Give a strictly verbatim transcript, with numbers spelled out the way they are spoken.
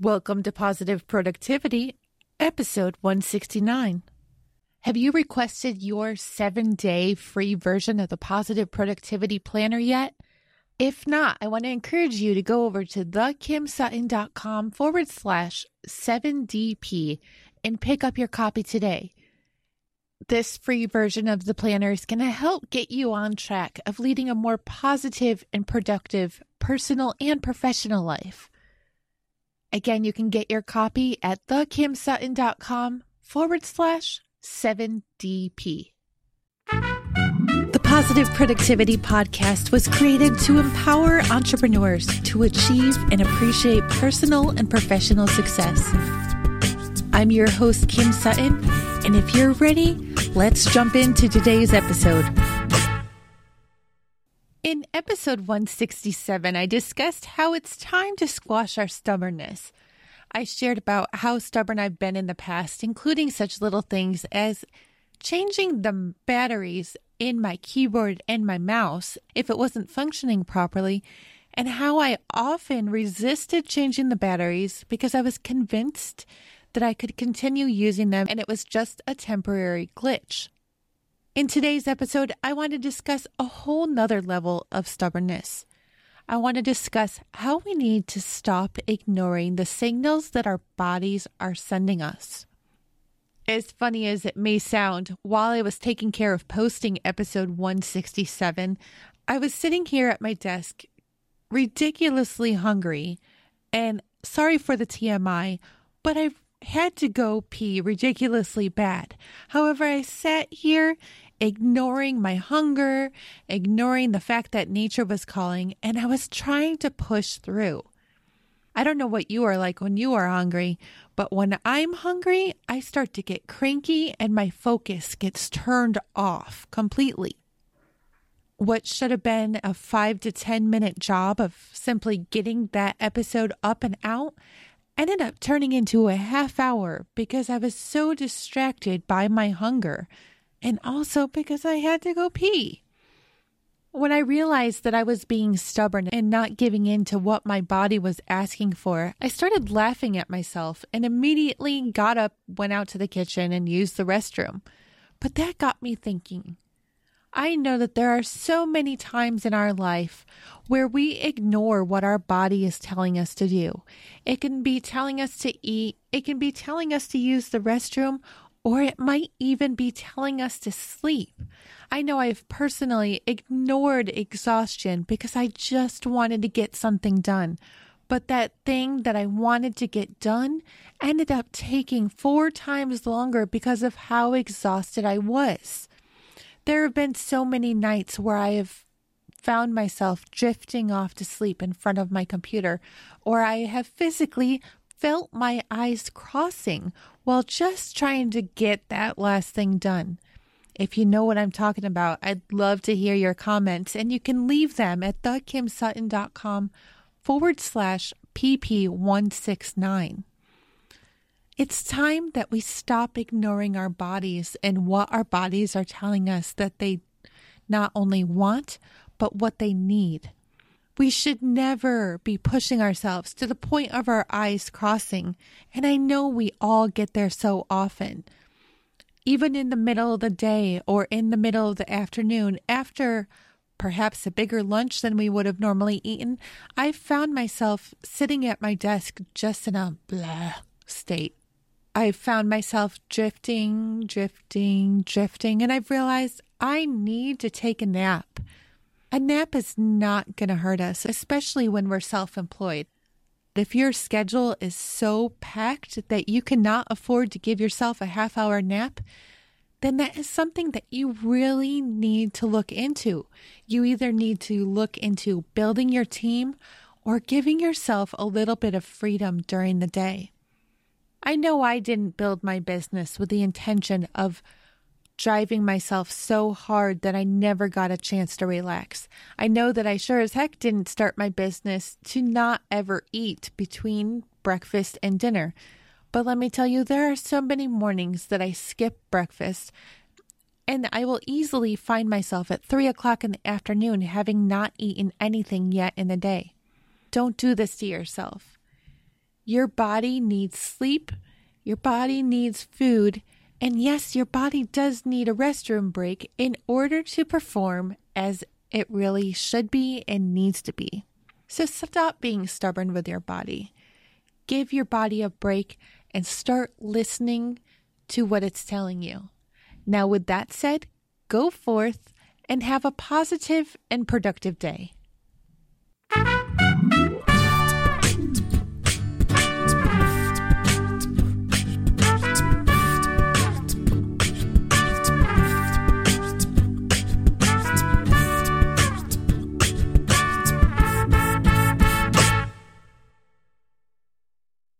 Welcome to Positive Productivity, episode one sixty-nine. Have you requested your seven-day free version of the Positive Productivity Planner yet? If not, I want to encourage you to go over to thekimsutton.com forward slash 7DP and pick up your copy today. This free version of the planner is going to help get you on track of leading a more positive and productive personal and professional life. Again, you can get your copy at thekimsutton.com forward slash 7DP. The Positive Productivity Podcast was created to empower entrepreneurs to achieve and appreciate personal and professional success. I'm your host, Kim Sutton, and if you're ready, let's jump into today's episode. In episode one sixty-seven, I discussed how it's time to squash our stubbornness. I shared about how stubborn I've been in the past, including such little things as changing the batteries in my keyboard and my mouse if it wasn't functioning properly, and how I often resisted changing the batteries because I was convinced that I could continue using them and it was just a temporary glitch. In today's episode, I want to discuss a whole nother level of stubbornness. I want to discuss how we need to stop ignoring the signals that our bodies are sending us. As funny as it may sound, while I was taking care of posting episode one sixty-seven, I was sitting here at my desk, ridiculously hungry, and sorry for the T M I, but I had to go pee ridiculously bad. However, I sat here ignoring my hunger, ignoring the fact that nature was calling, and I was trying to push through. I don't know what you are like when you are hungry, but when I'm hungry, I start to get cranky and my focus gets turned off completely. What should have been a five to ten minute job of simply getting that episode up and out ended up turning into a half hour because I was so distracted by my hunger, and also because I had to go pee. When I realized that I was being stubborn and not giving in to what my body was asking for, I started laughing at myself and immediately got up, went out to the kitchen, and used the restroom. But that got me thinking. I know that there are so many times in our life where we ignore what our body is telling us to do. It can be telling us to eat, it can be telling us to use the restroom, or it might even be telling us to sleep. I know I've personally ignored exhaustion because I just wanted to get something done. But that thing that I wanted to get done ended up taking four times longer because of how exhausted I was. There have been so many nights where I have found myself drifting off to sleep in front of my computer, or I have physically felt my eyes crossing while just trying to get that last thing done. If you know what I'm talking about, I'd love to hear your comments, and you can leave them at thekimsutton.com forward slash pp169. It's time that we stop ignoring our bodies and what our bodies are telling us that they not only want, but what they need. We should never be pushing ourselves to the point of our eyes crossing, and I know we all get there so often. Even in the middle of the day or in the middle of the afternoon, after perhaps a bigger lunch than we would have normally eaten, I found myself sitting at my desk just in a blah state. I found myself drifting, drifting, drifting, and I've realized I need to take a nap. A nap is not going to hurt us, especially when we're self-employed. If your schedule is so packed that you cannot afford to give yourself a half-hour nap, then that is something that you really need to look into. You either need to look into building your team or giving yourself a little bit of freedom during the day. I know I didn't build my business with the intention of driving myself so hard that I never got a chance to relax. I know that I sure as heck didn't start my business to not ever eat between breakfast and dinner. But let me tell you, there are so many mornings that I skip breakfast, and I will easily find myself at three o'clock in the afternoon having not eaten anything yet in the day. Don't do this to yourself. Your body needs sleep, your body needs food, and yes, your body does need a restroom break in order to perform as it really should be and needs to be. So stop being stubborn with your body. Give your body a break and start listening to what it's telling you. Now, with that said, go forth and have a positive and productive day.